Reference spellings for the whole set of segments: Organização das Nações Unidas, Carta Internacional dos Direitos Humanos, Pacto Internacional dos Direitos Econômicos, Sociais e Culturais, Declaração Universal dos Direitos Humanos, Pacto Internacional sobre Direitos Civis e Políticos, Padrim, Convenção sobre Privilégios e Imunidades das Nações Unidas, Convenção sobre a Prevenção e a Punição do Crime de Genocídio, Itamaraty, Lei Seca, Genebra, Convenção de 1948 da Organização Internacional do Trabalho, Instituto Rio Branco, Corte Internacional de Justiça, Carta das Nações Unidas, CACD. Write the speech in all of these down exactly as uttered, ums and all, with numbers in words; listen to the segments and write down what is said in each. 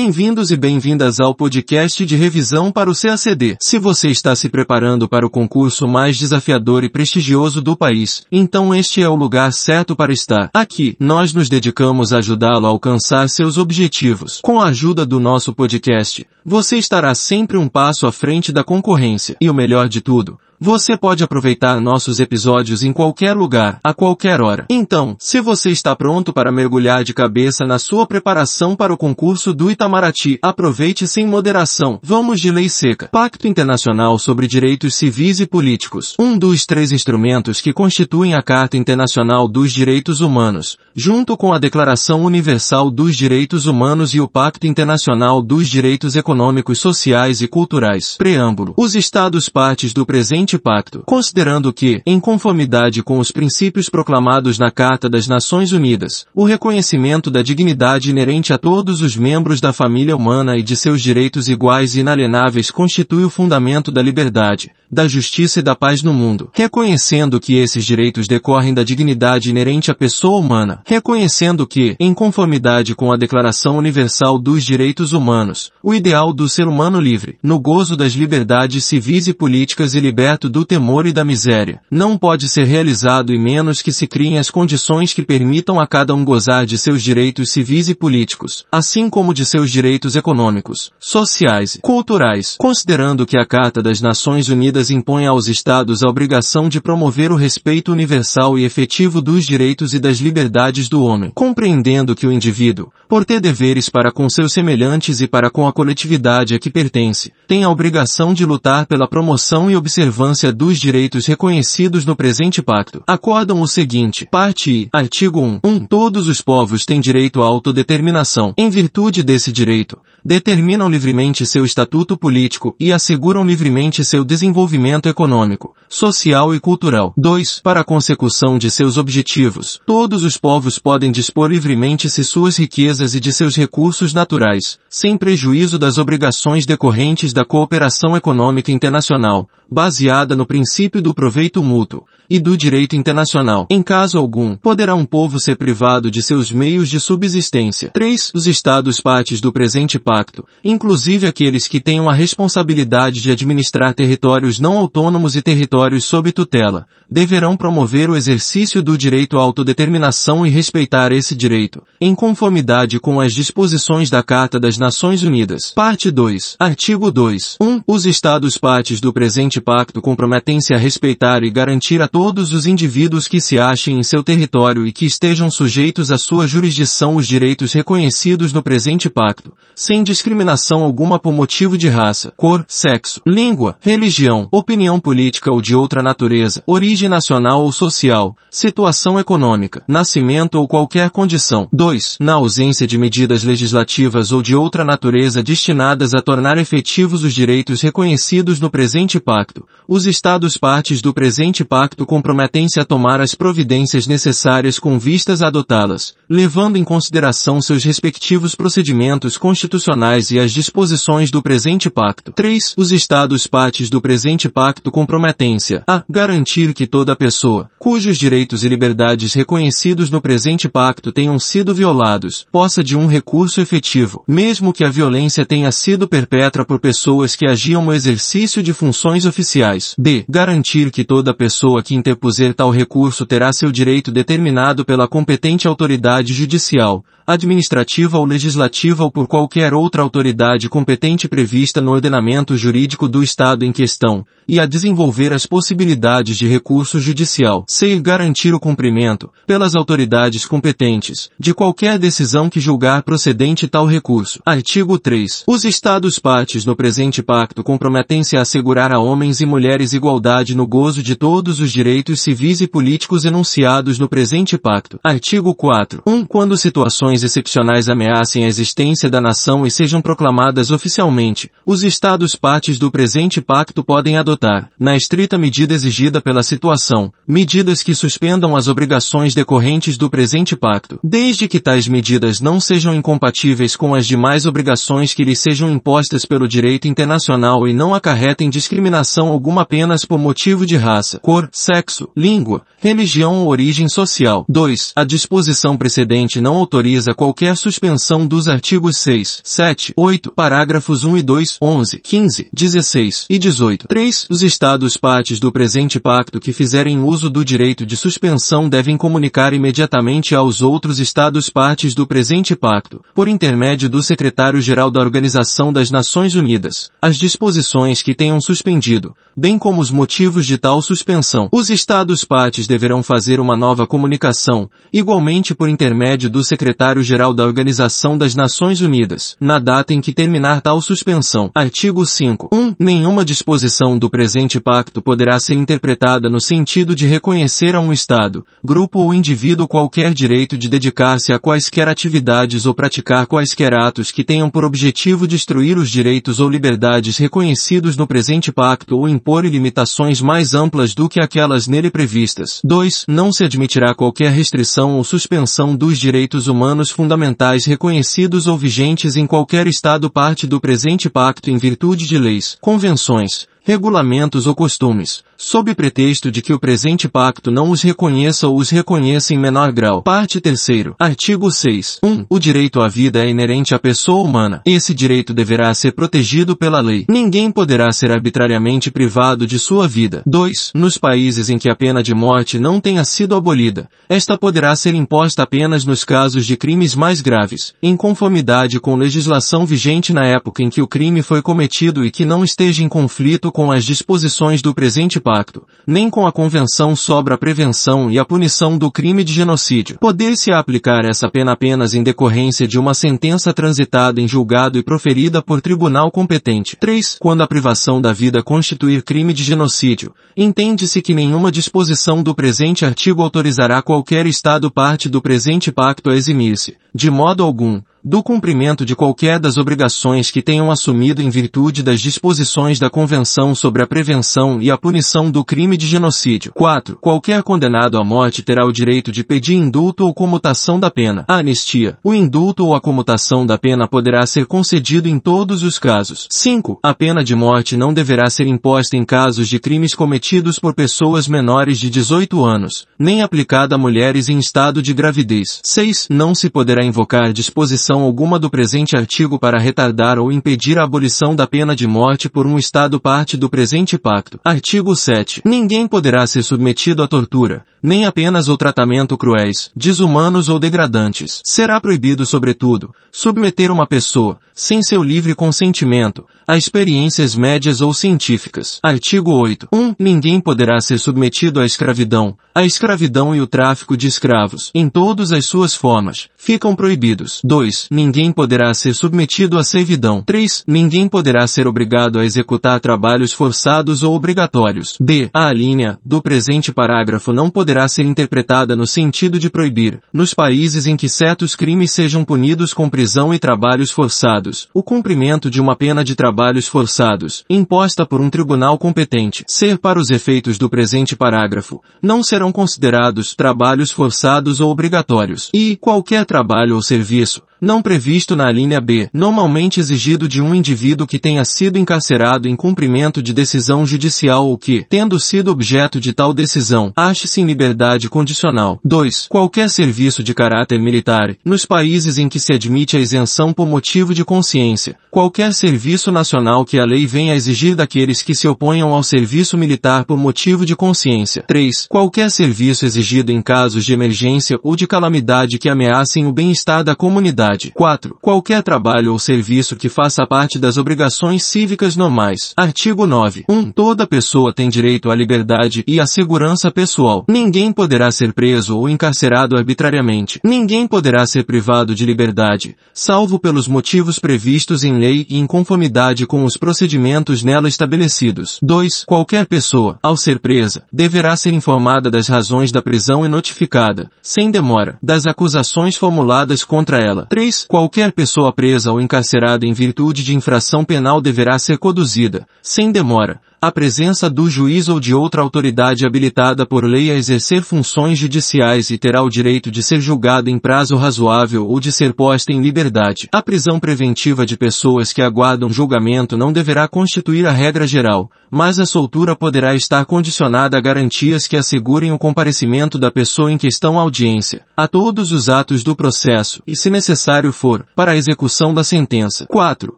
Bem-vindos e bem-vindas ao podcast de revisão para o C A C D. Se você está se preparando para o concurso mais desafiador e prestigioso do país, então este é o lugar certo para estar. Aqui, nós nos dedicamos a ajudá-lo a alcançar seus objetivos. Com a ajuda do nosso podcast, você estará sempre um passo à frente da concorrência. E o melhor de tudo, você pode aproveitar nossos episódios em qualquer lugar, a qualquer hora. Então, se você está pronto para mergulhar de cabeça na sua preparação para o concurso do Itamaraty, aproveite sem moderação. Vamos de Lei Seca. Pacto Internacional sobre Direitos Civis e Políticos. Um dos três instrumentos que constituem a Carta Internacional dos Direitos Humanos, junto com a Declaração Universal dos Direitos Humanos e o Pacto Internacional dos Direitos Econômicos, Sociais e Culturais. Preâmbulo. Os Estados partes do presente Pacto, considerando que, em conformidade com os princípios proclamados na Carta das Nações Unidas, o reconhecimento da dignidade inerente a todos os membros da família humana e de seus direitos iguais e inalienáveis constitui o fundamento da liberdade, da justiça e da paz no mundo, reconhecendo que esses direitos decorrem da dignidade inerente à pessoa humana, reconhecendo que, em conformidade com a Declaração Universal dos Direitos Humanos, o ideal do ser humano livre, no gozo das liberdades civis e políticas e liberto do temor e da miséria, não pode ser realizado e menos que se criem as condições que permitam a cada um gozar de seus direitos civis e políticos, assim como de seus direitos econômicos, sociais e culturais, considerando que a Carta das Nações Unidas impõe aos Estados a obrigação de promover o respeito universal e efetivo dos direitos e das liberdades do homem, compreendendo que o indivíduo, por ter deveres para com seus semelhantes e para com a coletividade a que pertence, tem a obrigação de lutar pela promoção e observância dos direitos reconhecidos no presente pacto. Acordam o seguinte. Parte I. Artigo um. um. Todos os povos têm direito à autodeterminação. Em virtude desse direito, determinam livremente seu estatuto político e asseguram livremente seu desenvolvimento Desenvolvimento econômico, social e cultural. dois. Para a consecução de seus objetivos, todos os povos podem dispor livremente de suas riquezas e de seus recursos naturais, sem prejuízo das obrigações decorrentes da cooperação econômica internacional, baseada no princípio do proveito mútuo e do direito internacional. Em caso algum, poderá um povo ser privado de seus meios de subsistência. três. Os Estados partes do presente pacto, inclusive aqueles que tenham a responsabilidade de administrar territórios não autônomos e territórios sob tutela, deverão promover o exercício do direito à autodeterminação e respeitar esse direito, em conformidade com as disposições da Carta das Nações Unidas. Parte dois. Artigo dois. um. Os Estados partes do presente pacto comprometem-se a respeitar e garantir a todos os indivíduos que se achem em seu território e que estejam sujeitos à sua jurisdição os direitos reconhecidos no presente pacto, sem discriminação alguma por motivo de raça, cor, sexo, língua, religião, opinião política ou de outra natureza, origem nacional ou social, situação econômica, nascimento ou qualquer condição. dois. Na ausência de medidas legislativas ou de outra natureza destinadas a tornar efetivos os direitos reconhecidos no presente pacto, os Estados partes do presente pacto comprometem-se a tomar as providências necessárias com vistas a adotá-las, levando em consideração seus respectivos procedimentos constitucionais e as disposições do presente pacto. três. Os Estados partes do presente pacto comprometem-se a garantir que toda pessoa, cujos direitos e liberdades reconhecidos no presente pacto tenham sido violados, possa de um recurso efetivo, mesmo que a violência tenha sido perpetra por pessoas que agiam no exercício de funções oficiais. D. Garantir que toda pessoa que interpuser tal recurso terá seu direito determinado pela competente autoridade judicial, administrativa ou legislativa ou por qualquer outra autoridade competente prevista no ordenamento jurídico do Estado em questão, e a desenvolver as possibilidades de recurso judicial. seis. Garantir o cumprimento, pelas autoridades competentes, de qualquer decisão que julgar procedente tal recurso. Artigo três. Os Estados partes no presente pacto comprometem-se a assegurar a homens e mulheres igualdade no gozo de todos os direitos civis e políticos enunciados no presente pacto. Artigo quatro. um. Quando situações excepcionais ameacem a existência da nação e sejam proclamadas oficialmente, os Estados partes do presente pacto podem adotar, na estrita medida exigida pela situação, medidas que suspendam as obrigações decorrentes do presente pacto, desde que tais medidas não sejam incompatíveis com as demais obrigações que lhes sejam impostas pelo direito internacional e não acarretem discriminação alguma apenas por motivo de raça, cor, sexo, língua, religião ou origem social. dois. A disposição precedente não autoriza a qualquer suspensão dos artigos seis, sete, oito, parágrafos um e dois, onze, quinze, dezesseis e dezoito. três. Os Estados partes do presente pacto que fizerem uso do direito de suspensão devem comunicar imediatamente aos outros Estados partes do presente pacto, por intermédio do Secretário-Geral da Organização das Nações Unidas, as disposições que tenham suspendido, bem como os motivos de tal suspensão. Os Estados partes deverão fazer uma nova comunicação, igualmente por intermédio do Secretário-Geral da Organização das Nações Unidas, na data em que terminar tal suspensão. Artigo cinco. um. Nenhuma disposição do presente pacto poderá ser interpretada no sentido de reconhecer a um Estado, grupo ou indivíduo qualquer direito de dedicar-se a quaisquer atividades ou praticar quaisquer atos que tenham por objetivo destruir os direitos ou liberdades reconhecidos no presente pacto ou impor limitações mais amplas do que aquelas nele previstas. dois. Não se admitirá qualquer restrição ou suspensão dos direitos humanos fundamentais reconhecidos ou vigentes em qualquer Estado parte do presente pacto em virtude de leis, convenções, regulamentos ou costumes, sob pretexto de que o presente pacto não os reconheça ou os reconheça em menor grau. Parte terceira. Artigo seis. um. O direito à vida é inerente à pessoa humana. Esse direito deverá ser protegido pela lei. Ninguém poderá ser arbitrariamente privado de sua vida. dois. Nos países em que a pena de morte não tenha sido abolida, esta poderá ser imposta apenas nos casos de crimes mais graves, em conformidade com legislação vigente na época em que o crime foi cometido e que não esteja em conflito com com as disposições do presente pacto, nem com a Convenção sobre a Prevenção e a Punição do Crime de Genocídio. Poder-se aplicar essa pena apenas em decorrência de uma sentença transitada em julgado e proferida por tribunal competente. três. Quando a privação da vida constituir crime de genocídio, entende-se que nenhuma disposição do presente artigo autorizará qualquer Estado parte do presente pacto a eximir-se, de modo algum, do cumprimento de qualquer das obrigações que tenham assumido em virtude das disposições da Convenção sobre a Prevenção e a Punição do Crime de Genocídio. quatro. Qualquer condenado à morte terá o direito de pedir indulto ou comutação da pena. A anistia, o indulto ou a comutação da pena poderá ser concedido em todos os casos. cinco. A pena de morte não deverá ser imposta em casos de crimes cometidos por pessoas menores de dezoito anos, nem aplicada a mulheres em estado de gravidez. seis. Não se poderá invocar disposição alguma do presente artigo para retardar ou impedir a abolição da pena de morte por um Estado parte do presente pacto. Artigo sete. Ninguém poderá ser submetido à tortura, nem a penas ou tratamento cruéis, desumanos ou degradantes. Será proibido, sobretudo, submeter uma pessoa, sem seu livre consentimento, a experiências médias ou científicas. Artigo oito. um. Ninguém poderá ser submetido à escravidão. A escravidão e o tráfico de escravos, em todas as suas formas, ficam proibidos. dois. Ninguém poderá ser submetido à servidão. três. Ninguém poderá ser obrigado a executar trabalhos forçados ou obrigatórios. D. A alínea do presente parágrafo não poderá ser interpretada no sentido de proibir, nos países em que certos crimes sejam punidos com prisão e trabalhos forçados, o cumprimento de uma pena de trabalhos forçados, imposta por um tribunal competente. Ser para os efeitos do presente parágrafo, não serão considerados trabalhos forçados ou obrigatórios. E qualquer trabalho ou serviço, não previsto na alínea B, normalmente exigido de um indivíduo que tenha sido encarcerado em cumprimento de decisão judicial ou que, tendo sido objeto de tal decisão, ache-se em liberdade condicional. dois. Qualquer serviço de caráter militar, nos países em que se admite a isenção por motivo de consciência, qualquer serviço nacional que a lei venha a exigir daqueles que se oponham ao serviço militar por motivo de consciência. três. Qualquer serviço exigido em casos de emergência ou de calamidade que ameacem o bem-estar da comunidade. quatro. Qualquer trabalho ou serviço que faça parte das obrigações cívicas normais. Artigo nove. um. Toda pessoa tem direito à liberdade e à segurança pessoal. Ninguém poderá ser preso ou encarcerado arbitrariamente. Ninguém poderá ser privado de liberdade, salvo pelos motivos previstos em lei e em conformidade com os procedimentos nela estabelecidos. dois. Qualquer pessoa, ao ser presa, deverá ser informada das razões da prisão e notificada, sem demora, das acusações formuladas contra ela. três. Qualquer pessoa presa ou encarcerada em virtude de infração penal deverá ser conduzida, sem demora, a presença do juiz ou de outra autoridade habilitada por lei a exercer funções judiciais e terá o direito de ser julgada em prazo razoável ou de ser posta em liberdade. A prisão preventiva de pessoas que aguardam julgamento não deverá constituir a regra geral, mas a soltura poderá estar condicionada a garantias que assegurem o comparecimento da pessoa em questão à audiência, a todos os atos do processo e, se necessário for, para a execução da sentença. quatro.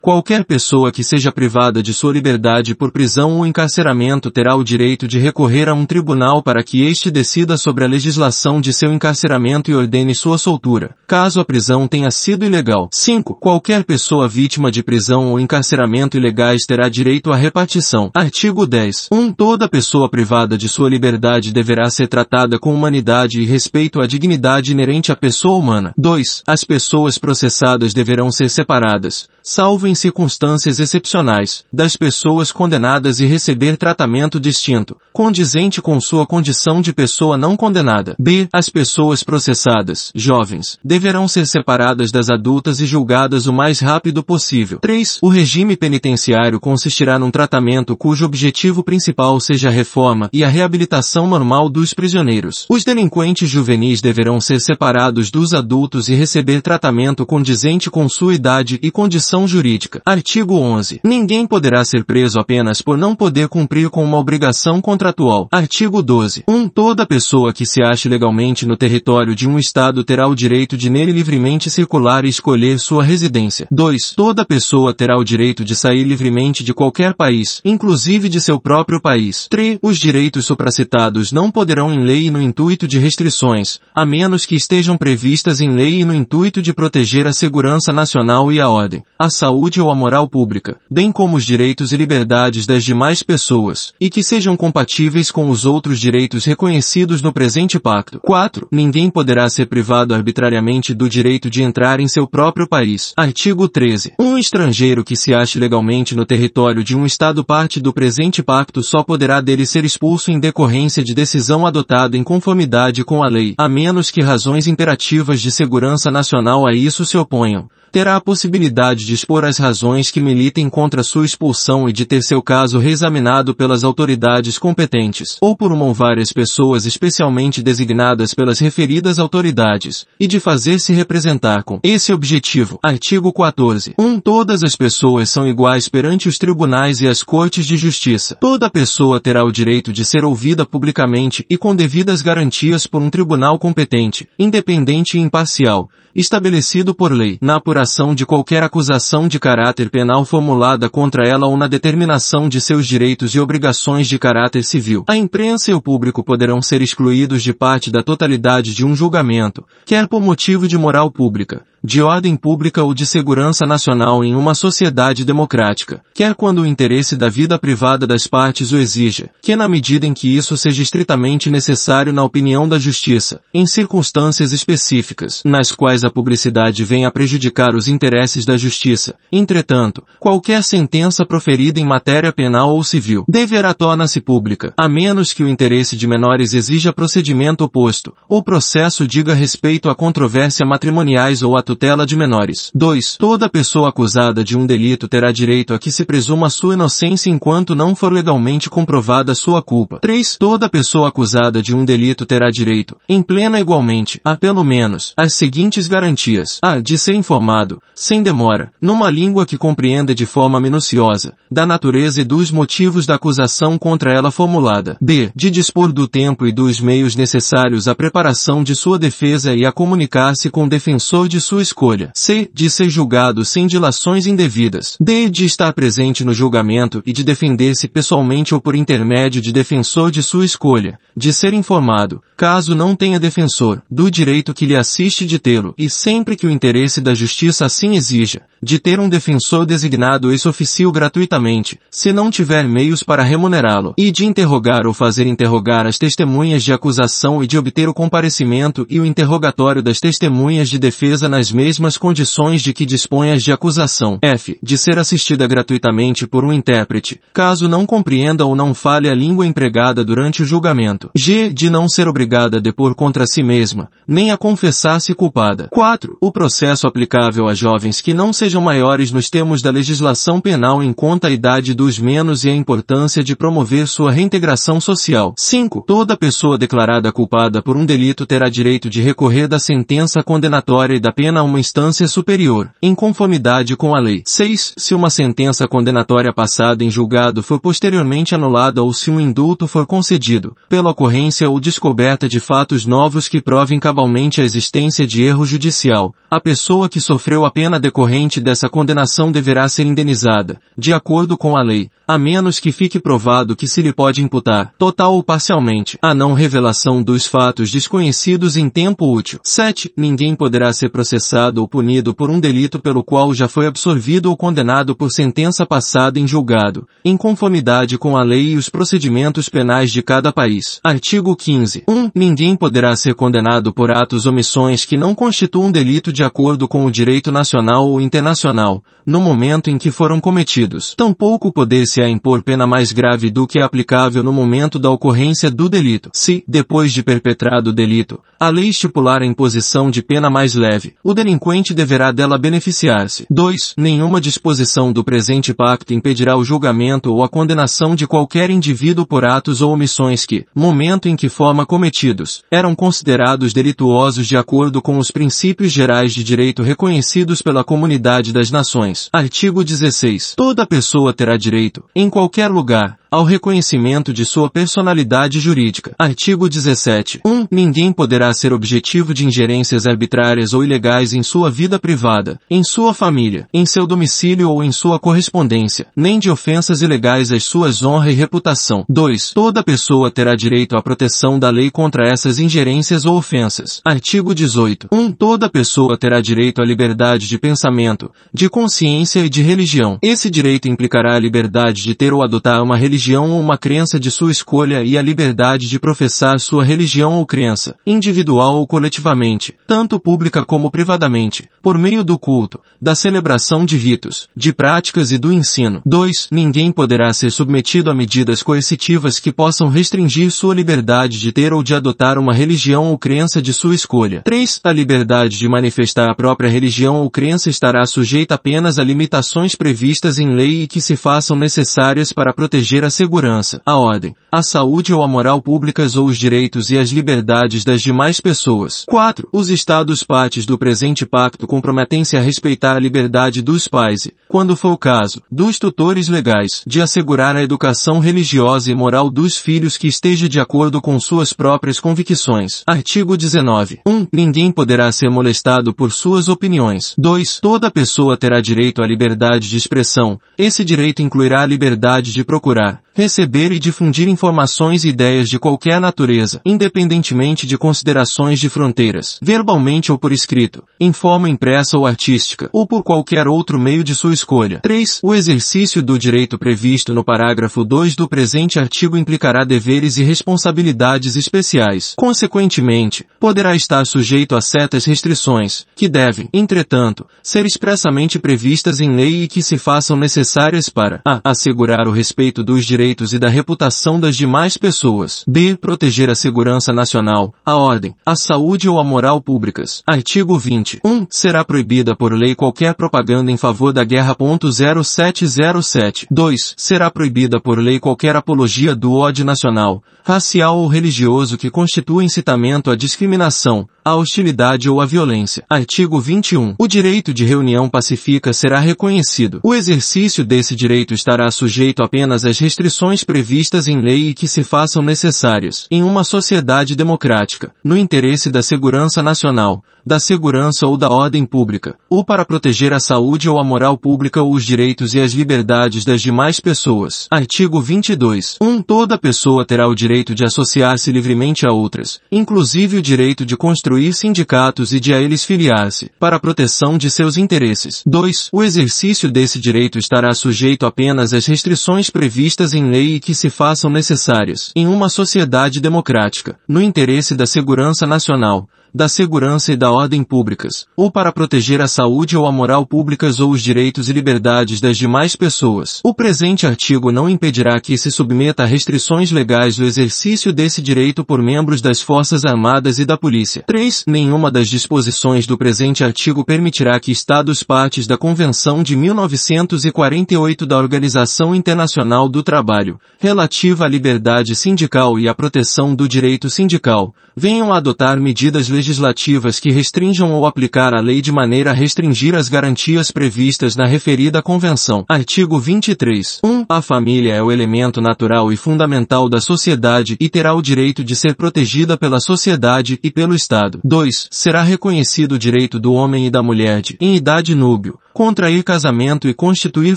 Qualquer pessoa que seja privada de sua liberdade por prisão ou encarceramento terá o direito de recorrer a um tribunal para que este decida sobre a legislação de seu encarceramento e ordene sua soltura, caso a prisão tenha sido ilegal. cinco. Qualquer pessoa vítima de prisão ou encarceramento ilegais terá direito à repartição. Artigo dez. um. Toda pessoa privada de sua liberdade deverá ser tratada com humanidade e respeito à dignidade inerente à pessoa humana. dois. As pessoas processadas deverão ser separadas, salvo em circunstâncias excepcionais, das pessoas condenadas e receber tratamento distinto, condizente com sua condição de pessoa não condenada. B. As pessoas processadas, jovens, deverão ser separadas das adultas e julgadas o mais rápido possível. três. O regime penitenciário consistirá num tratamento cujo objetivo principal seja a reforma e a reabilitação normal dos prisioneiros. Os delinquentes juvenis deverão ser separados dos adultos e receber tratamento condizente com sua idade e condição jurídica. Artigo onze. Ninguém poderá ser preso apenas por não poder cumprir com uma obrigação contratual. Artigo doze. um. Toda pessoa que se ache legalmente no território de um Estado terá o direito de nele livremente circular e escolher sua residência. dois. Toda pessoa terá o direito de sair livremente de qualquer país, inclusive de seu próprio país. três. Os direitos supracitados não poderão em lei e no intuito de restrições, a menos que estejam previstas em lei e no intuito de proteger a segurança nacional e a ordem, a saúde ou a moral pública, bem como os direitos e liberdades das demais pessoas, e que sejam compatíveis com os outros direitos reconhecidos no presente pacto. quatro. Ninguém poderá ser privado arbitrariamente do direito de entrar em seu próprio país. Artigo treze. Um estrangeiro que se ache legalmente no território de um Estado parte do presente pacto só poderá dele ser expulso em decorrência de decisão adotada em conformidade com a lei, a menos que razões imperativas de segurança nacional a isso se oponham. Terá a possibilidade de expor as razões que militem contra sua expulsão e de ter seu caso reexaminado pelas autoridades competentes, ou por uma ou várias pessoas especialmente designadas pelas referidas autoridades, e de fazer-se representar com esse objetivo. Artigo quatorze. um. Todas as pessoas são iguais perante os tribunais e as cortes de justiça. Toda pessoa terá o direito de ser ouvida publicamente e com devidas garantias por um tribunal competente, independente e imparcial, estabelecido por lei, na apuração de qualquer acusação de caráter penal formulada contra ela ou na determinação de seus direitos e obrigações de caráter civil. A imprensa e o público poderão ser excluídos de parte da totalidade de um julgamento, quer por motivo de moral pública, de ordem pública ou de segurança nacional em uma sociedade democrática, quer quando o interesse da vida privada das partes o exija, que na medida em que isso seja estritamente necessário na opinião da justiça, em circunstâncias específicas, nas quais a publicidade venha a prejudicar os interesses da justiça. Entretanto, qualquer sentença proferida em matéria penal ou civil deverá tornar-se pública, a menos que o interesse de menores exija procedimento oposto, ou processo diga respeito a controvérsia matrimoniais ou a tutela de menores. dois. Toda pessoa acusada de um delito terá direito a que se presuma sua inocência enquanto não for legalmente comprovada sua culpa. três. Toda pessoa acusada de um delito terá direito, em plena igualmente, a pelo menos, as seguintes garantias. A. De ser informado, sem demora, numa língua que compreenda de forma minuciosa, da natureza e dos motivos da acusação contra ela formulada. B. De dispor do tempo e dos meios necessários à preparação de sua defesa e a comunicar-se com o defensor de sua escolha. C. De ser julgado sem dilações indevidas. D. De estar presente no julgamento e de defender-se pessoalmente ou por intermédio de defensor de sua escolha. De ser informado, caso não tenha defensor, do direito que lhe assiste de tê-lo e, sempre que o interesse da justiça assim exija, de ter um defensor designado ex officio gratuitamente, se não tiver meios para remunerá-lo, e de interrogar ou fazer interrogar as testemunhas de acusação e de obter o comparecimento e o interrogatório das testemunhas de defesa nas mesmas condições de que dispõe as de acusação. F. De ser assistida gratuitamente por um intérprete, caso não compreenda ou não fale a língua empregada durante o julgamento. G. De não ser obrigada a depor contra si mesma, nem a confessar-se culpada. quatro. O processo aplicável a jovens que não sejam sejam maiores nos termos da legislação penal em conta a idade dos menos e a importância de promover sua reintegração social. cinco. Toda pessoa declarada culpada por um delito terá direito de recorrer da sentença condenatória e da pena a uma instância superior, em conformidade com a lei. seis. Se uma sentença condenatória passada em julgado for posteriormente anulada ou se um indulto for concedido, pela ocorrência ou descoberta de fatos novos que provem cabalmente a existência de erro judicial, a pessoa que sofreu a pena decorrente dessa condenação deverá ser indenizada, de acordo com a lei, a menos que fique provado que se lhe pode imputar, total ou parcialmente, a não revelação dos fatos desconhecidos em tempo útil. sete. Ninguém poderá ser processado ou punido por um delito pelo qual já foi absolvido ou condenado por sentença passada em julgado, em conformidade com a lei e os procedimentos penais de cada país. Artigo quinze. um. Ninguém poderá ser condenado por atos ou omissões que não constituam delito de acordo com o direito nacional ou internacional, no momento em que foram cometidos. Tampouco poder-se a impor pena mais grave do que é aplicável no momento da ocorrência do delito. Se, depois de perpetrado o delito, a lei estipular a imposição de pena mais leve, o delinquente deverá dela beneficiar-se. dois. Nenhuma disposição do presente pacto impedirá o julgamento ou a condenação de qualquer indivíduo por atos ou omissões que, momento em que forma cometidos, eram considerados delituosos de acordo com os princípios gerais de direito reconhecidos pela Comunidade das Nações. Artigo dezesseis. Toda pessoa terá direito, em qualquer lugar, ao reconhecimento de sua personalidade jurídica. Artigo dezessete. um. Ninguém poderá ser objetivo de ingerências arbitrárias ou ilegais em sua vida privada, em sua família, em seu domicílio ou em sua correspondência, nem de ofensas ilegais às suas honra e reputação. dois. Toda pessoa terá direito à proteção da lei contra essas ingerências ou ofensas. Artigo dezoito. um. Toda pessoa terá direito à liberdade de pensamento, de consciência e de religião. Esse direito implicará a liberdade de ter ou adotar uma religião religião ou uma crença de sua escolha e a liberdade de professar sua religião ou crença, individual ou coletivamente, tanto pública como privadamente, por meio do culto, da celebração de ritos, de práticas e do ensino. dois. Ninguém poderá ser submetido a medidas coercitivas que possam restringir sua liberdade de ter ou de adotar uma religião ou crença de sua escolha. três. A liberdade de manifestar a própria religião ou crença estará sujeita apenas a limitações previstas em lei e que se façam necessárias para proteger a A segurança, a ordem, a saúde ou a moral públicas ou os direitos e as liberdades das demais pessoas. quatro. Os Estados partes do presente pacto comprometem-se a respeitar a liberdade dos pais e, quando for o caso, dos tutores legais, de assegurar a educação religiosa e moral dos filhos que esteja de acordo com suas próprias convicções. Artigo dezenove. um. Ninguém poderá ser molestado por suas opiniões. dois. Toda pessoa terá direito à liberdade de expressão. Esse direito incluirá a liberdade de procurar, receber e difundir informações e ideias de qualquer natureza, independentemente de considerações de fronteiras, verbalmente ou por escrito, em forma impressa ou artística, ou por qualquer outro meio de sua escolha. três. O exercício do direito previsto no parágrafo dois do presente artigo implicará deveres e responsabilidades especiais. Consequentemente, poderá estar sujeito a certas restrições, que devem, entretanto, ser expressamente previstas em lei e que se façam necessárias para a. assegurar o respeito dos direitos e da reputação das demais pessoas. b. Proteger a segurança nacional, a ordem, a saúde ou a moral públicas. Artigo vinte. um. Será proibida por lei qualquer propaganda em favor da guerra. zero sete zero sete. dois. Será proibida por lei qualquer apologia do ódio nacional, racial ou religioso que constitua incitamento à discriminação, à hostilidade ou à violência. Artigo vinte e um. O direito de reunião pacífica será reconhecido. O exercício desse direito estará sujeito apenas às restrições previstas em lei e que se façam necessárias, em uma sociedade democrática, no interesse da segurança nacional, da segurança ou da ordem pública, ou para proteger a saúde ou a moral pública ou os direitos e as liberdades das demais pessoas. Artigo vinte e dois. um. Toda pessoa terá o direito de associar-se livremente a outras, inclusive o direito de construir sindicatos e de a eles filiar-se, para a proteção de seus interesses. dois. O exercício desse direito estará sujeito apenas às restrições previstas em lei e que se façam necessárias, em uma sociedade democrática, no interesse da segurança nacional, da segurança e da ordem públicas, ou para proteger a saúde ou a moral públicas ou os direitos e liberdades das demais pessoas. O presente artigo não impedirá que se submeta a restrições legais o exercício desse direito por membros das Forças Armadas e da Polícia. três. Nenhuma das disposições do presente artigo permitirá que Estados partes da Convenção de mil novecentos e quarenta e oito da Organização Internacional do Trabalho, relativa à liberdade sindical e à proteção do direito sindical, venham a adotar medidas legislativas que restringam ou aplicar a lei de maneira a restringir as garantias previstas na referida Convenção. Artigo vinte e três. um. A família é o elemento natural e fundamental da sociedade e terá o direito de ser protegida pela sociedade e pelo Estado. dois. Será reconhecido o direito do homem e da mulher de, em idade núbil, contrair casamento e constituir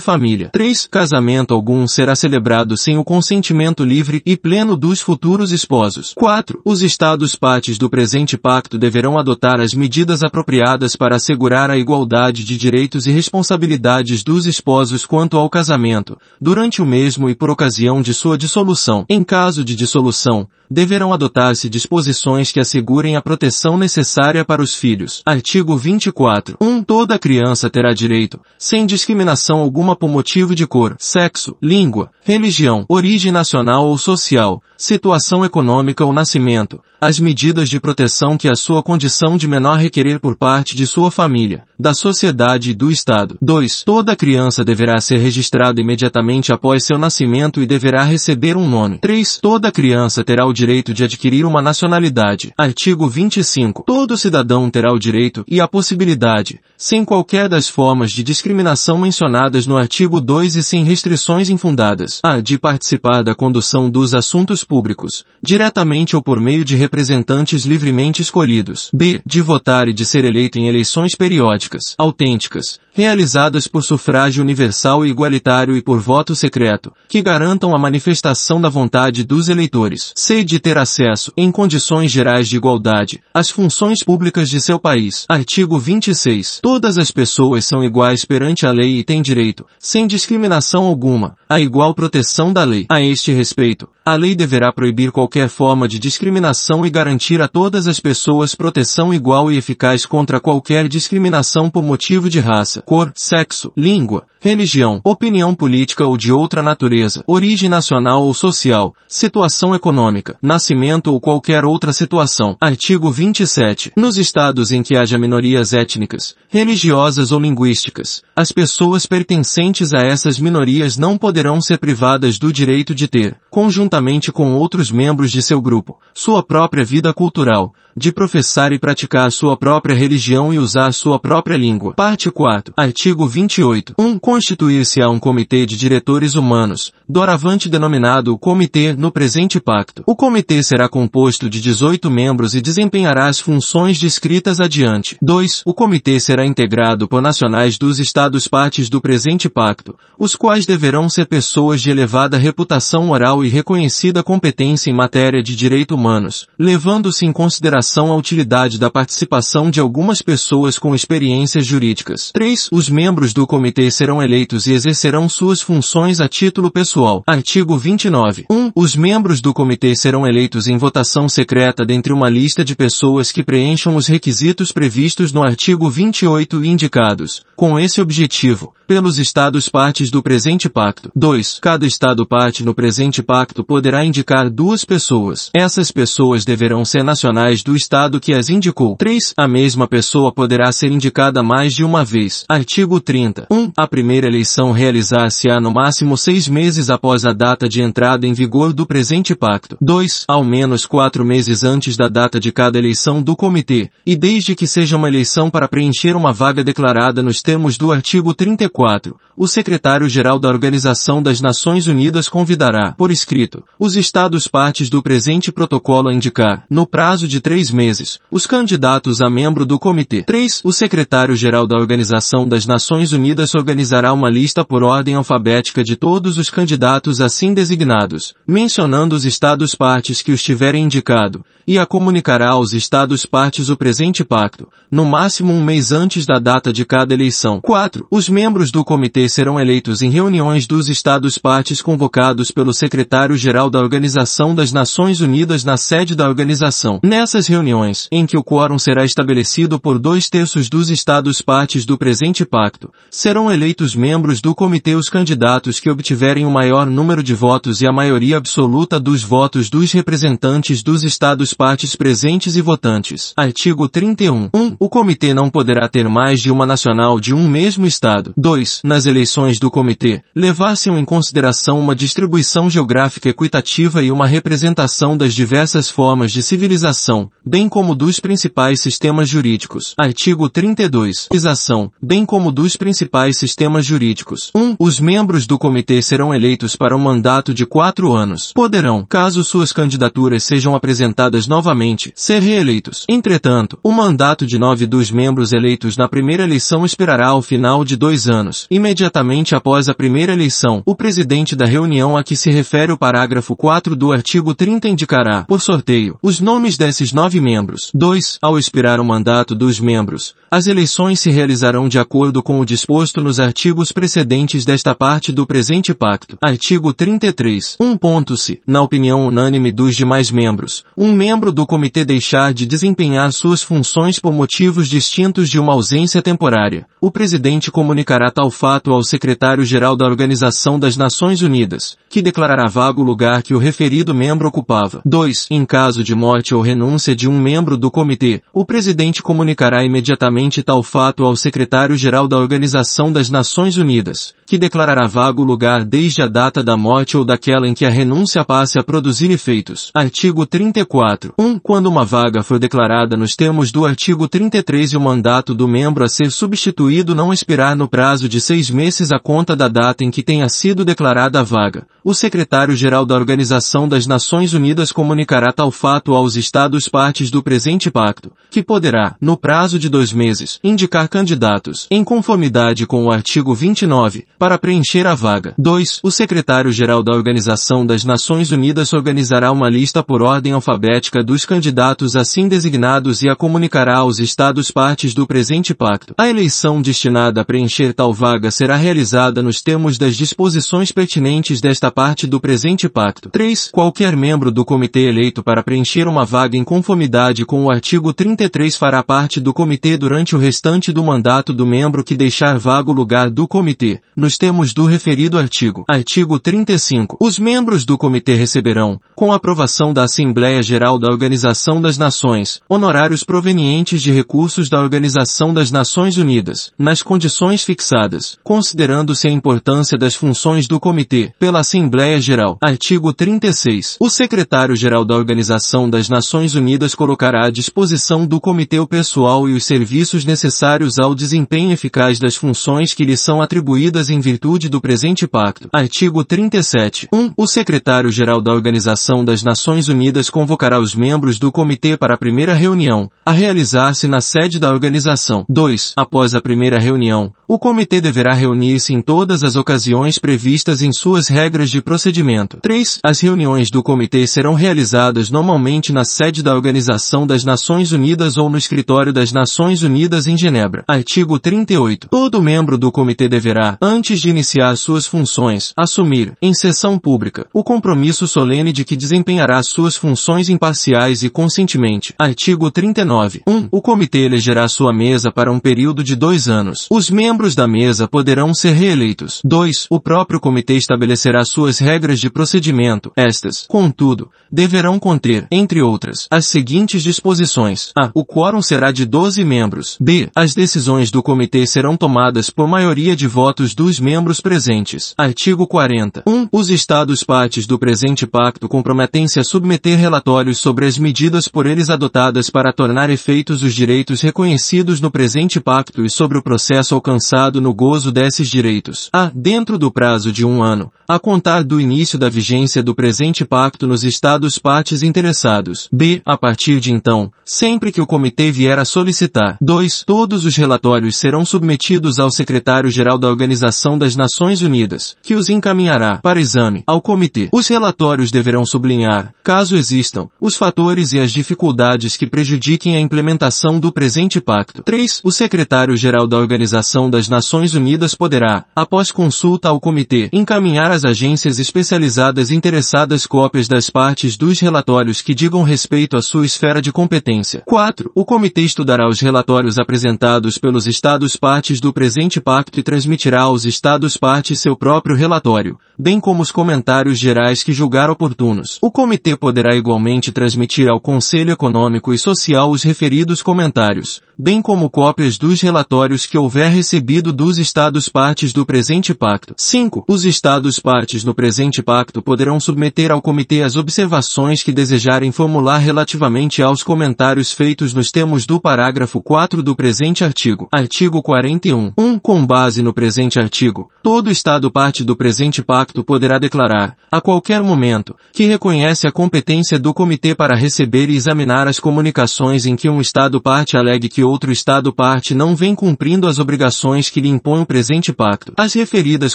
família. três. Casamento algum será celebrado sem o consentimento livre e pleno dos futuros esposos. quatro. Os Estados partes do presente pacto deverão adotar as medidas apropriadas para assegurar a igualdade de direitos e responsabilidades dos esposos quanto ao casamento, durante o mesmo e por ocasião de sua dissolução. Em caso de dissolução, deverão adotar-se disposições que assegurem a proteção necessária para os filhos. Artigo vinte e quatro. um. Toda criança terá direito, sem discriminação alguma por motivo de cor, sexo, língua, religião, origem nacional ou social, situação econômica ou nascimento, as medidas de proteção que a sua condição de menor requerer por parte de sua família, da sociedade e do Estado. dois. Toda criança deverá ser registrada imediatamente após seu nascimento e deverá receber um nome. três. Toda criança terá o direito de adquirir uma nacionalidade. Artigo vinte e cinco. Todo cidadão terá o direito e a possibilidade, sem qualquer das formas de discriminação mencionadas no artigo dois e sem restrições infundadas, a de participar da condução dos assuntos públicos, diretamente ou por meio de representantes livremente escolhidos. b. De votar e de ser eleito em eleições periódicas, autênticas, realizadas por sufrágio universal e igualitário e por voto secreto, que garantam a manifestação da vontade dos eleitores. c. De ter acesso, em condições gerais de igualdade, às funções públicas de seu país. Artigo vinte e seis. Todas as pessoas são iguais perante a lei e têm direito, sem discriminação alguma, à igual proteção da lei. A este respeito, a lei deverá proibir qualquer forma de discriminação e garantir a todas as pessoas proteção igual e eficaz contra qualquer discriminação por motivo de raça, cor, sexo, língua, religião, opinião política ou de outra natureza, origem nacional ou social, situação econômica, nascimento ou qualquer outra situação. Artigo vinte e sete. Nos estados em que haja minorias étnicas, religiosas ou linguísticas, as pessoas pertencentes a essas minorias não poderão ser privadas do direito de ter, conjuntamente com outros membros de seu grupo, sua própria vida cultural, de professar e praticar sua própria religião e usar sua própria língua. Parte quatro. Artigo vinte e oito. um. Constituir-se-á um comitê de diretores humanos, doravante denominado Comitê no presente pacto. O comitê será composto de dezoito membros e desempenhará as funções descritas adiante. dois. O comitê será integrado por nacionais dos Estados partes do presente pacto, os quais deverão ser pessoas de elevada reputação moral e reconhecida competência em matéria de direitos humanos, levando-se em consideração a utilidade da participação de algumas pessoas com experiências jurídicas. três. Os membros do comitê serão eleitos e exercerão suas funções a título pessoal. Artigo vinte e nove. um. Os membros do comitê serão eleitos em votação secreta dentre uma lista de pessoas que preencham os requisitos previstos no artigo vinte e oito e indicados, com esse objetivo, pelos Estados partes do presente pacto. dois. Cada Estado parte no presente pacto poderá indicar duas pessoas. Essas pessoas deverão ser nacionais do Estado que as indicou. três. A mesma pessoa poderá ser indicada mais de uma vez. Artigo trinta. um. A primeira eleição realizar-se-á no máximo seis meses após a data de entrada em vigor do presente pacto. dois. Ao menos quatro meses antes da data de cada eleição do comitê, e desde que seja uma eleição para preencher uma vaga declarada nos termos do artigo trinta e quatro, o secretário-geral da Organização das Nações Unidas convidará, por escrito, os Estados partes do presente protocolo a indicar, no prazo de três meses, os candidatos a membro do comitê. três. O secretário-geral da Organização das Nações Unidas organizará realizará uma lista por ordem alfabética de todos os candidatos assim designados, mencionando os Estados-partes que os tiverem indicado, e a comunicará aos Estados-partes o presente pacto, no máximo um mês antes da data de cada eleição. quatro. Os membros do comitê serão eleitos em reuniões dos Estados-partes convocados pelo secretário-geral da Organização das Nações Unidas na sede da organização. Nessas reuniões, em que o quórum será estabelecido por dois terços dos Estados-partes do presente pacto, serão eleitos membros do comitê os candidatos que obtiverem o maior número de votos e a maioria absoluta dos votos dos representantes dos Estados-partes presentes e votantes. Artigo trinta e um. um. O comitê não poderá ter mais de uma nacional de um mesmo Estado. dois. Nas eleições do comitê, levar-se-ão em consideração uma distribuição geográfica equitativa e uma representação das diversas formas de civilização, bem como dos principais sistemas jurídicos. Artigo trinta e dois. Civilização, bem como dos principais sistemas jurídicos. um. Os membros do comitê serão eleitos para um mandato de quatro anos. Poderão, caso suas candidaturas sejam apresentadas novamente, ser reeleitos. Entretanto, o mandato de nove dos membros eleitos na primeira eleição expirará ao final de dois anos. Imediatamente após a primeira eleição, o presidente da reunião a que se refere o parágrafo quatro do artigo trinta indicará, por sorteio, os nomes desses nove membros. dois. Ao expirar o mandato dos membros, as eleições se realizarão de acordo com o disposto nos artigos precedentes desta parte do presente pacto. Artigo trinta e três. um. Ponto-se, na opinião unânime dos demais membros, um membro do comitê deixar de desempenhar suas funções por motivos distintos de uma ausência temporária, o presidente comunicará tal fato ao secretário-geral da Organização das Nações Unidas, que declarará vago o lugar que o referido membro ocupava. dois. Em caso de morte ou renúncia de um membro do comitê, o presidente comunicará imediatamente tal fato ao secretário-geral da Organização das Nações Unidas, que declarará vago o lugar desde a data da morte ou daquela em que a renúncia passe a produzir efeitos. Artigo trinta e quatro. um. Quando uma vaga for declarada nos termos do artigo trinta e três e o mandato do membro a ser substituído não expirar no prazo de seis meses à conta da data em que tenha sido declarada a vaga, o secretário-geral da Organização das Nações Unidas comunicará tal fato aos Estados-partes do presente pacto, que poderá, no prazo de dois meses, indicar candidatos, em conformidade com o artigo vinte e nove, para preencher a vaga. dois. O secretário-geral da Organização das Nações Unidas organizará uma lista por ordem alfabética dos candidatos assim designados e a comunicará aos Estados-partes do presente pacto. A eleição destinada a preencher tal vaga será realizada nos termos das disposições pertinentes desta parte do presente pacto. três. Qualquer membro do comitê eleito para preencher uma vaga em conformidade com o artigo trinta e três fará parte do comitê durante o restante do mandato do membro que deixar vago o lugar do comitê, nos termos do referido artigo. Artigo trinta e cinco. Os membros do comitê receberão, com a aprovação da Assembleia Geral da Organização das Nações, honorários provenientes de recursos da Organização das Nações Unidas, nas condições fixadas, considerando-se a importância das funções do comitê, pela Assembleia Geral. Artigo trinta e seis. O secretário-geral da Organização das Nações Unidas colocará à disposição do comitê o pessoal e os serviços necessários ao desempenho eficaz das funções que lhe são atribuídas em virtude do presente pacto. Artigo trinta e sete. um. O secretário-geral da Organização das Nações Unidas convocará os membros do comitê para a primeira reunião, a realizar-se na sede da organização. dois. Após a primeira reunião, o comitê deverá reunir-se em todas as ocasiões previstas em suas regras de procedimento. três. As reuniões do comitê serão realizadas normalmente na sede da Organização das Nações Unidas ou no Escritório das Nações Unidas em Genebra. Artigo trinta e oito. Todo membro do comitê deverá, antes de iniciar suas funções, assumir, em sessão pública, o compromisso solene de que desempenhará suas funções imparciais e consentemente. Artigo trinta e nove. um. O comitê elegerá sua mesa para um período de dois anos. Os membros da mesa poderão ser reeleitos. dois. O próprio comitê estabelecerá suas regras de procedimento. Estas, contudo, deverão conter, entre outras, as seguintes disposições. A. O quórum será de doze membros. B. As decisões do comitê serão tomadas por maioria de votos dos membros presentes. Artigo quarenta. um. Os Estados-partes do presente pacto comprometem-se a submeter relatórios sobre as medidas por eles adotadas para tornar efeitos os direitos reconhecidos no presente pacto e sobre o processo alcançado dispensado no gozo desses direitos a, dentro do prazo de um ano, a contar do início da vigência do presente pacto nos Estados partes interessados, b, a partir de então, sempre que o Comitê vier a solicitar. dois. Todos os relatórios serão submetidos ao Secretário-Geral da Organização das Nações Unidas, que os encaminhará, para exame, ao Comitê. Os relatórios deverão sublinhar, caso existam, os fatores e as dificuldades que prejudiquem a implementação do presente pacto. três. O Secretário-Geral da Organização das Nações Unidas poderá, após consulta ao Comitê, encaminhar às agências especializadas interessadas cópias das partes dos relatórios que digam respeito à sua esfera de competência. quatro. O Comitê estudará os relatórios apresentados pelos Estados partes do presente pacto e transmitirá aos Estados partes seu próprio relatório, bem como os comentários gerais que julgar oportunos. O Comitê poderá igualmente transmitir ao Conselho Econômico e Social os referidos comentários, bem como cópias dos relatórios que houver recebido dos Estados partes do presente pacto. cinco. Os Estados partes no presente pacto poderão submeter ao Comitê as observações que desejarem formular relativamente aos comentários feitos nos termos do parágrafo quatro do presente artigo. Artigo quarenta e um. um. Com base no presente artigo, todo Estado parte do presente pacto poderá declarar, a qualquer momento, que reconhece a competência do Comitê para receber e examinar as comunicações em que um Estado parte alegue que outro Estado parte não vem cumprindo as obrigações que lhe impõe o presente pacto. As referidas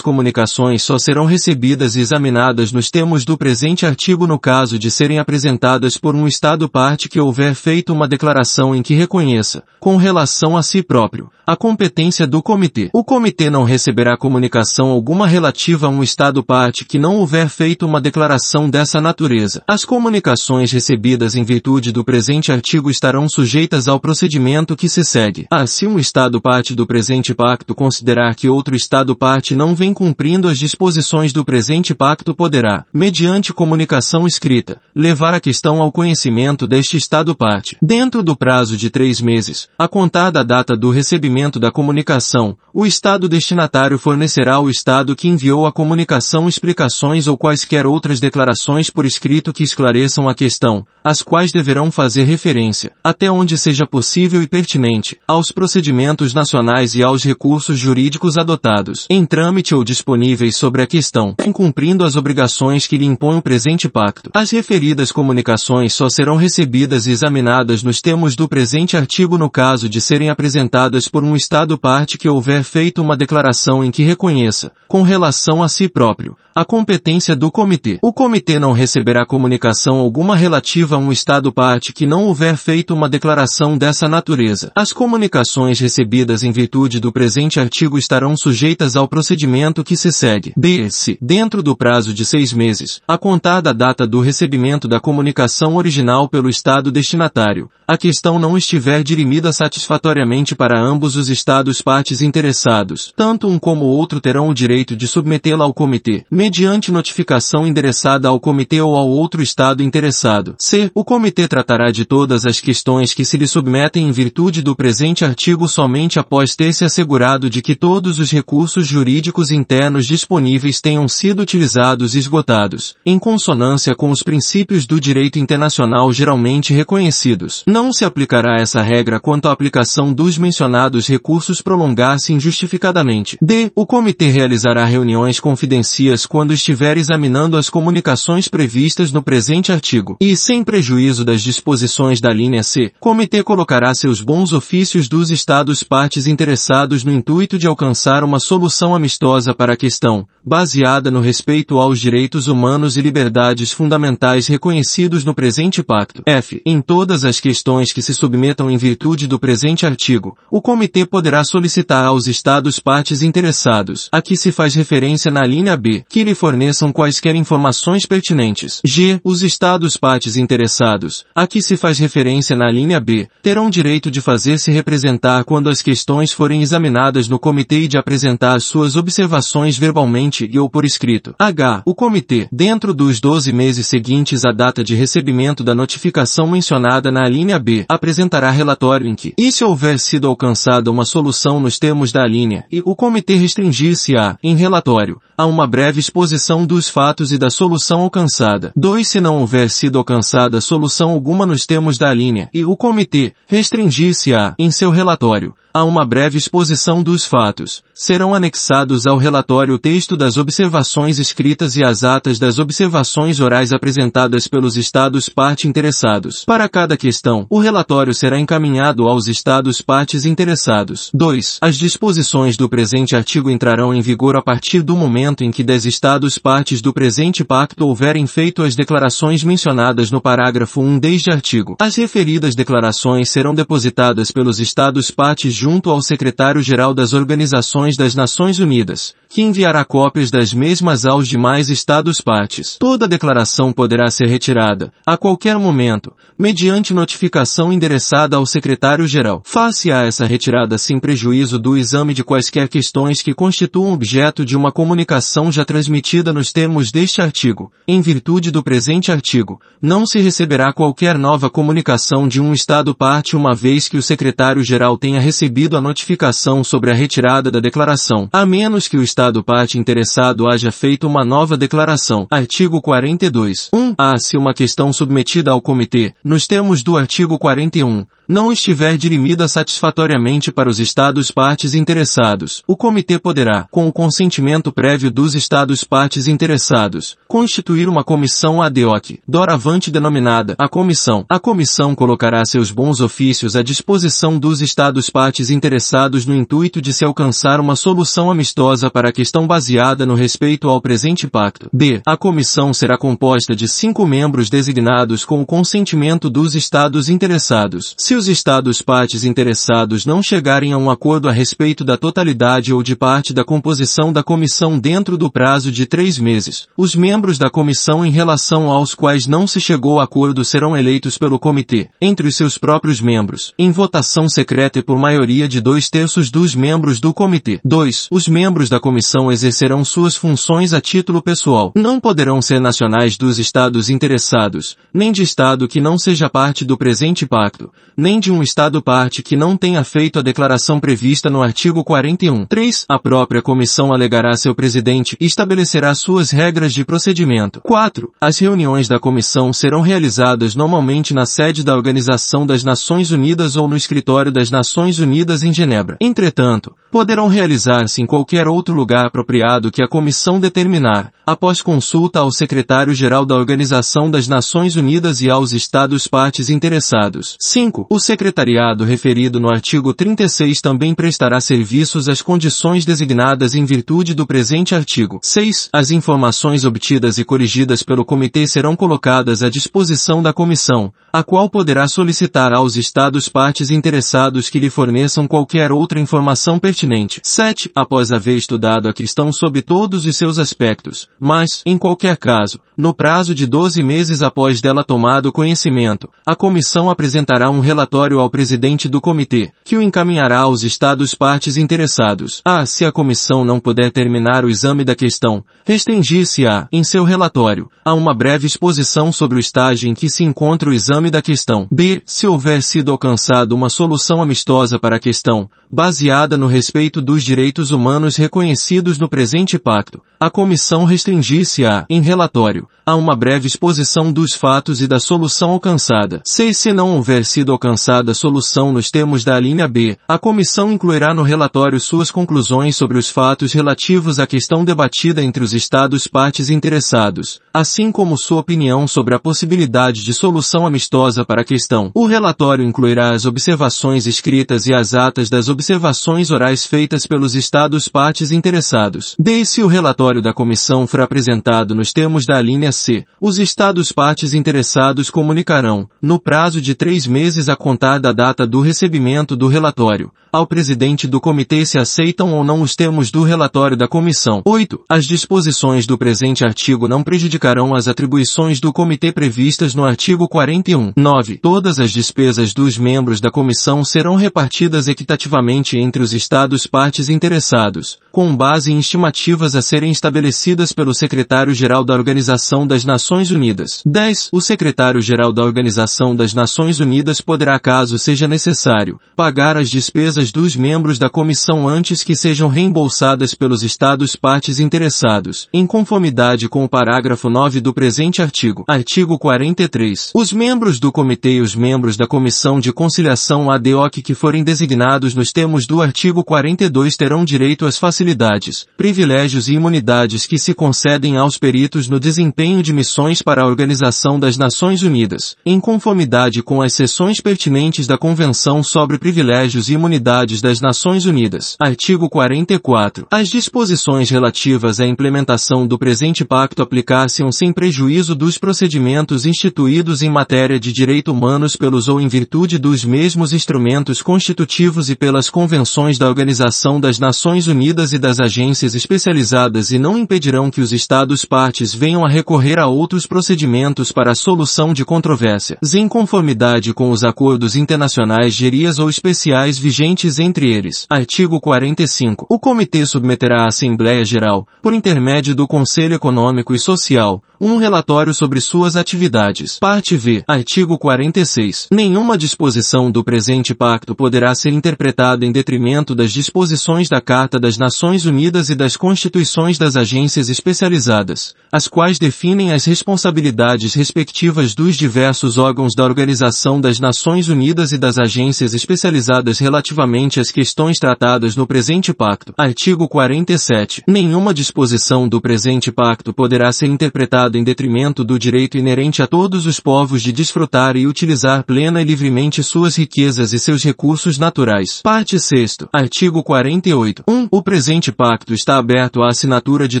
comunicações só serão recebidas e examinadas nos termos do presente artigo no caso de serem apresentadas por um Estado parte que houver feito uma declaração em que reconheça, com relação a si próprio, a competência do Comitê. O Comitê não receberá comunicação alguma relativa a um Estado parte que não houver feito uma declaração dessa natureza. As comunicações recebidas em virtude do presente artigo estarão sujeitas ao procedimento que se segue. A. Se um Estado parte do presente pacto considerar que outro Estado parte não vem cumprindo as disposições do presente pacto poderá, mediante comunicação escrita, levar a questão ao conhecimento deste Estado parte. Dentro do prazo de três meses, a contar da data do recebimento da comunicação, o Estado destinatário fornecerá ao Estado que enviou a comunicação explicações ou quaisquer outras declarações por escrito que esclareçam a questão, as quais deverão fazer referência, até onde seja possível e pertinente, aos procedimentos nacionais e aos recursos jurídicos adotados, em trâmite ou disponíveis sobre a questão, incumprindo as obrigações que lhe impõe o presente pacto. As referidas comunicações só serão recebidas e examinadas nos termos do presente artigo no caso de serem apresentadas por um Estado parte que houver feito uma declaração em que reconheça, com relação a si próprio, a competência do Comitê. O Comitê não receberá comunicação alguma relativa a um Estado parte que não houver feito uma declaração dessa natureza. As comunicações recebidas em virtude do presente artigo estarão sujeitas ao procedimento que se segue. B. Se, dentro do prazo de seis meses, a contar da data do recebimento da comunicação original pelo Estado destinatário, a questão não estiver dirimida satisfatoriamente para ambos os Estados partes interessados, tanto um como o outro terão o direito de submetê-la ao Comitê, mediante notificação endereçada ao Comitê ou ao outro Estado interessado. C. O Comitê tratará de todas as questões que se lhe submetem em virtude do presente artigo somente após ter se assegurado de que todos os recursos jurídicos internos disponíveis tenham sido utilizados e esgotados, em consonância com os princípios do direito internacional geralmente reconhecidos. Não se aplicará essa regra quanto à aplicação dos mencionados recursos prolongar-se injustificadamente. D. O Comitê realizará reuniões confidenciais quando estiver examinando as comunicações previstas no presente artigo, e, sem prejuízo das disposições da linha C, o Comitê colocará seus bons ofícios dos Estados partes interessados no intuito de alcançar uma solução amistosa para a questão, baseada no respeito aos direitos humanos e liberdades fundamentais reconhecidos no presente pacto. F. Em todas as questões que se submetam em virtude do presente artigo, o Comitê poderá solicitar aos Estados partes interessados, a que se faz referência na linha B, que lhe forneçam quaisquer informações pertinentes. G. Os Estados partes interessados, a que se faz referência na linha B, terão direito de fazer-se representar quando as questões forem examinadas no Comitê e de apresentar suas observações verbalmente e ou por escrito. H. O Comitê, dentro dos doze meses seguintes à data de recebimento da notificação mencionada na linha B, apresentará relatório em que, e se houver sido alcançada uma solução nos termos da linha, e o Comitê restringir-se-á, em relatório, a uma breve exposição dos fatos e da solução alcançada. dois. Se não houver sido alcançada solução alguma nos termos da linha, e o Comitê restringir-se-á, em seu relatório, há uma breve exposição dos fatos. Serão anexados ao relatório o texto das observações escritas e as atas das observações orais apresentadas pelos Estados-parte interessados. Para cada questão, o relatório será encaminhado aos Estados-partes interessados. dois. As disposições do presente artigo entrarão em vigor a partir do momento em que dez Estados-partes do presente pacto houverem feito as declarações mencionadas no parágrafo um deste artigo. As referidas declarações serão depositadas pelos Estados-partes junto ao Secretário-Geral das Organizações das Nações Unidas, que enviará cópias das mesmas aos demais Estados-partes. Toda declaração poderá ser retirada, a qualquer momento, mediante notificação endereçada ao Secretário-Geral. Far-se-á essa retirada sem prejuízo do exame de quaisquer questões que constituam objeto de uma comunicação já transmitida nos termos deste artigo. Em virtude do presente artigo, não se receberá qualquer nova comunicação de um Estado-parte uma vez que o Secretário-Geral tenha recebido a notificação sobre a retirada da declaração, a menos que o Estado-parte interessado haja feito uma nova declaração. Artigo quarenta e dois. um. A. Se uma questão submetida ao Comitê, nos termos do artigo quarenta e um, não estiver dirimida satisfatoriamente para os Estados-partes interessados, o Comitê poderá, com o consentimento prévio dos Estados-partes interessados, constituir uma comissão ad hoc, doravante denominada a Comissão. A Comissão colocará seus bons ofícios à disposição dos Estados-partes interessados no intuito de se alcançar uma solução amistosa para a questão baseada no respeito ao presente pacto. D. A Comissão será composta de cinco membros designados com o consentimento dos Estados interessados. Se os Estados-partes interessados não chegarem a um acordo a respeito da totalidade ou de parte da composição da Comissão dentro do prazo de três meses, os membros da Comissão em relação aos quais não se chegou a acordo serão eleitos pelo Comitê, entre os seus próprios membros, em votação secreta e por maioria de dois terços dos membros do Comitê. dois. Os membros da Comissão exercerão suas funções a título pessoal. Não poderão ser nacionais dos Estados interessados, nem de Estado que não seja parte do presente pacto, nem de um Estado-parte que não tenha feito a declaração prevista no artigo quarenta e um. três. A própria Comissão alegará seu presidente e estabelecerá suas regras de procedimento. quatro. As reuniões da Comissão serão realizadas normalmente na sede da Organização das Nações Unidas ou no Escritório das Nações Unidas em Genebra. Entretanto, poderão realizar-se em qualquer outro lugar apropriado que a Comissão determinar, após consulta ao Secretário-Geral da Organização das Nações Unidas e aos Estados-partes interessados. cinco. O secretariado referido no artigo trinta e seis também prestará serviços às condições designadas em virtude do presente artigo. seis. As informações obtidas e corrigidas pelo Comitê serão colocadas à disposição da Comissão, a qual poderá solicitar aos Estados-partes interessados que lhe forneçam qualquer outra informação pertinente. sete. Após haver estudado a questão sob todos os seus aspectos, mas, em qualquer caso, no prazo de doze meses após dela tomado conhecimento, a Comissão apresentará um relatório ao presidente do Comitê, que o encaminhará aos Estados-partes interessados. A. Se a Comissão não puder terminar o exame da questão, restringir-se-á, em seu relatório, a uma breve exposição sobre o estágio em que se encontra o exame da questão. B. Se houver sido alcançada uma solução amistosa para a questão, baseada no respeito dos direitos humanos reconhecidos no presente pacto, a Comissão restringir-se-á, em relatório, a uma breve exposição dos fatos e da solução alcançada. C. Se não houver sido alcançada a solução nos termos da alínea B, a Comissão incluirá no relatório suas conclusões sobre os fatos relativos à questão debatida entre os Estados-partes interessados, assim como sua opinião sobre a possibilidade de solução amistosa para a questão. O relatório incluirá as observações escritas e as atas das observações orais feitas pelos Estados-partes interessados. D. Se o relatório da Comissão for apresentado nos termos da alínea C, os Estados-partes interessados comunicarão, no prazo de três meses a contar da data do recebimento do relatório, ao presidente do Comitê se aceitam ou não os termos do relatório da Comissão. oito. As disposições do presente artigo não prejudicarão as atribuições do Comitê previstas no artigo quarenta e um. nove. Todas as despesas dos membros da Comissão serão repartidas equitativamente entre os Estados-partes interessados, com base em estimativas a serem estabelecidas pelo Secretário-Geral da Organização das Nações Unidas. dez. O Secretário-Geral da Organização das Nações Unidas poderá, caso seja necessário, pagar as despesas dos membros da Comissão antes que sejam reembolsadas pelos Estados-partes interessados, em conformidade com o parágrafo nove do presente artigo. Artigo quarenta e três. Os membros do Comitê e os membros da Comissão de Conciliação A D O C que forem designados nos termos do artigo quarenta e dois terão direito às facilidades, privilégios e imunidades que se concedem aos peritos no desempenho de missões para a Organização das Nações Unidas, em conformidade com as seções pertinentes da Convenção sobre Privilégios e Imunidades das Nações Unidas. Artigo quarenta e quatro. As disposições relativas à implementação do presente pacto aplicar-se-ão sem prejuízo dos procedimentos instituídos em matéria de direitos humanos pelos ou em virtude dos mesmos instrumentos constitutivos e pelas convenções da Organização das Nações Unidas e das agências especializadas e não impedirão que os Estados partes venham a recorrer a outros procedimentos para a solução de controvérsias, em conformidade com os acordos internacionais gerias ou especiais vigentes entre eles. Artigo quarenta e cinco. O Comitê submeterá à Assembleia Geral, por intermédio do Conselho Econômico e Social, um relatório sobre suas atividades. Parte V. Artigo quarenta e seis. Nenhuma disposição do presente pacto poderá ser interpretada em detrimento das disposições da Carta das Nações Unidas e das constituições das agências especializadas, as quais definem as responsabilidades respectivas dos diversos órgãos da Organização das Nações Unidas e das agências especializadas relativamente às questões tratadas no presente pacto. Artigo quarenta e sete. Nenhuma disposição do presente pacto poderá ser interpretada em detrimento do direito inerente a todos os povos de desfrutar e utilizar plena e livremente suas riquezas e seus recursos naturais. Parte seis. Artigo quarenta e oito. um. O presente pacto está aberto à assinatura de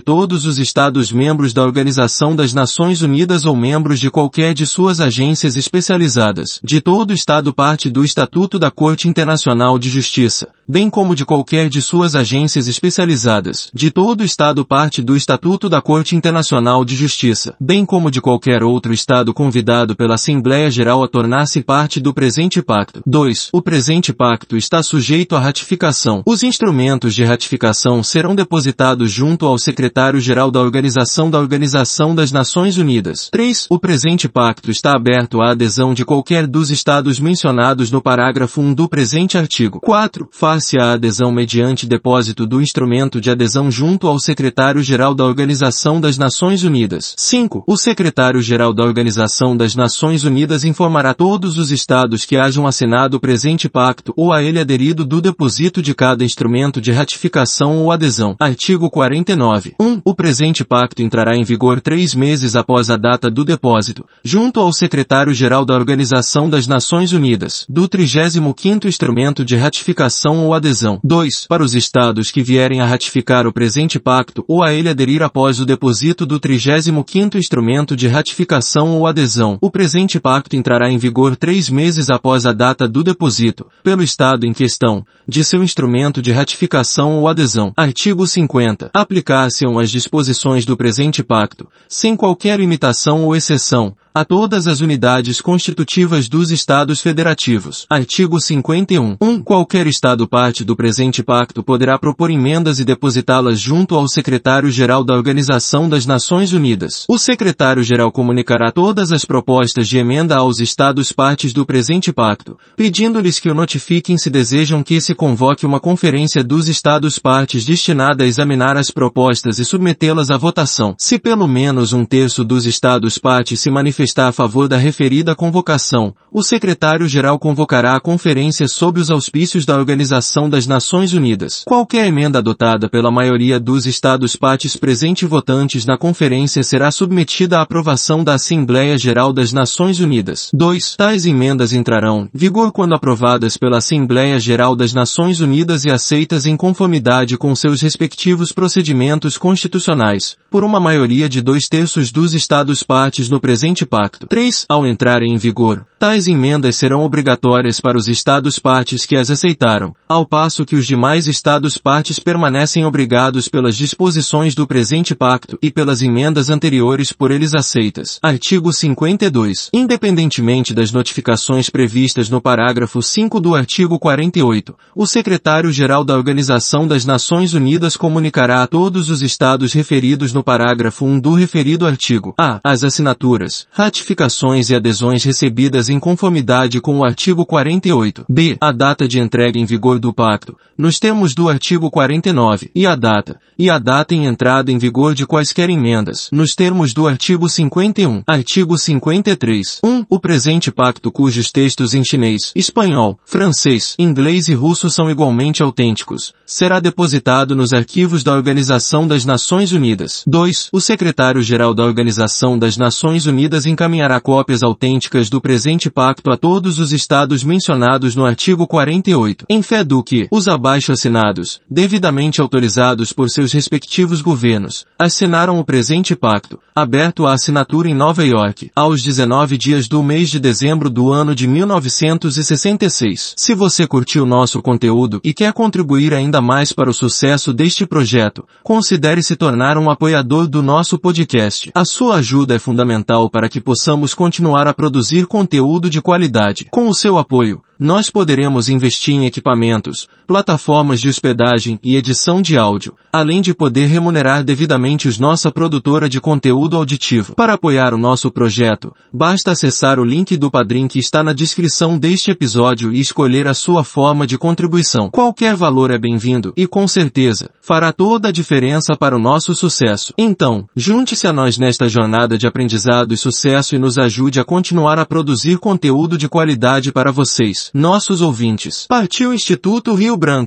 todos os Estados membros da Organização das Nações Unidas ou membros de qualquer de suas agências especializadas, de todo Estado parte do Estatuto da Corte Internacional de Justiça, bem como de qualquer de suas agências especializadas, de todo Estado parte do Estatuto da Corte Internacional de Justiça, bem como de qualquer outro Estado convidado pela Assembleia Geral a tornar-se parte do presente pacto. dois. O presente pacto está sujeito à ratificação. Os instrumentos de ratificação serão depositados junto ao Secretário-Geral da Organização da Organização das Nações Unidas. três. O presente pacto está aberto à adesão de qualquer dos Estados mencionados no parágrafo um do presente artigo. quatro. Far-se a adesão mediante depósito do instrumento de adesão junto ao Secretário-Geral da Organização das Nações Unidas. cinco. O Secretário-Geral da Organização das Nações Unidas informará todos os Estados que hajam assinado o presente pacto ou a ele aderido do deposito de cada instrumento de ratificação ou adesão. Artigo quarenta e nove. um. O presente pacto entrará em vigor três meses após a data do depósito, junto ao Secretário-Geral da Organização das Nações Unidas, do trigésimo quinto instrumento de ratificação ou adesão. dois. Para os Estados que vierem a ratificar o presente pacto ou a ele aderir após o deposito do trigésimo quinto instrumento de ratificação ou adesão, o presente pacto entrará em vigor três meses após a data do deposito, pelo Estado em questão, de seu instrumento de ratificação ou adesão. Artigo cinquenta. Aplicar-se-ão as disposições do presente pacto, sem qualquer limitação ou exceção, a todas as unidades constitutivas dos Estados federativos. Artigo cinquenta e um. um. Qualquer Estado parte do presente pacto poderá propor emendas e depositá-las junto ao Secretário-Geral da Organização das Nações Unidas. O Secretário-Geral comunicará todas as propostas de emenda aos Estados partes do presente pacto, pedindo-lhes que o notifiquem se desejam que se convoque uma conferência dos Estados partes destinada a examinar as propostas e submetê-las à votação. Se pelo menos um terço dos Estados partes se manifestar está a favor da referida convocação, o Secretário-Geral convocará a conferência sob os auspícios da Organização das Nações Unidas. Qualquer emenda adotada pela maioria dos Estados partes presentes e votantes na conferência será submetida à aprovação da Assembleia Geral das Nações Unidas. dois. Tais emendas entrarão em vigor quando aprovadas pela Assembleia Geral das Nações Unidas e aceitas em conformidade com seus respectivos procedimentos constitucionais, por uma maioria de dois terços dos Estados partes no presente pacto. três. Ao entrarem em vigor, tais emendas serão obrigatórias para os Estados-partes que as aceitaram, ao passo que os demais Estados-partes permanecem obrigados pelas disposições do presente pacto e pelas emendas anteriores por eles aceitas. Artigo cinquenta e dois. Independentemente das notificações previstas no parágrafo cinco do artigo quarenta e oito, o Secretário-Geral da Organização das Nações Unidas comunicará a todos os Estados referidos no no parágrafo um do referido artigo. A. As assinaturas, ratificações e adesões recebidas em conformidade com o artigo quarenta e oito. B. A data de entrega em vigor do Pacto, nos termos do artigo quarenta e nove, e a data, e a data em entrada em vigor de quaisquer emendas, nos termos do artigo cinquenta e um. Artigo cinquenta e três. um. O presente Pacto, cujos textos em chinês, espanhol, francês, inglês e russo são igualmente autênticos, será depositado nos arquivos da Organização das Nações Unidas. dois. O secretário-geral da Organização das Nações Unidas encaminhará cópias autênticas do presente Pacto a todos os estados mencionados no artigo quarenta e oito, em fé do que os abaixo assinados, devidamente autorizados por seus respectivos governos, assinaram o presente Pacto, aberto à assinatura em Nova York, aos dezenove dias do mês de dezembro do ano de mil novecentos e sessenta e seis. Se você curtiu nosso conteúdo e quer contribuir ainda mais para o sucesso deste projeto, considere se tornar um apoiador do nosso podcast. A sua ajuda é fundamental para que possamos continuar a produzir conteúdo de qualidade. Com o seu apoio, nós poderemos investir em equipamentos, plataformas de hospedagem e edição de áudio, além de poder remunerar devidamente os nossa produtora de conteúdo auditivo. Para apoiar o nosso projeto, basta acessar o link do Padrim que está na descrição deste episódio e escolher a sua forma de contribuição. Qualquer valor é bem-vindo e, com certeza, fará toda a diferença para o nosso sucesso. Então, junte-se a nós nesta jornada de aprendizado e sucesso e nos ajude a continuar a produzir conteúdo de qualidade para vocês, nossos ouvintes. Partiu Instituto Rio Branco.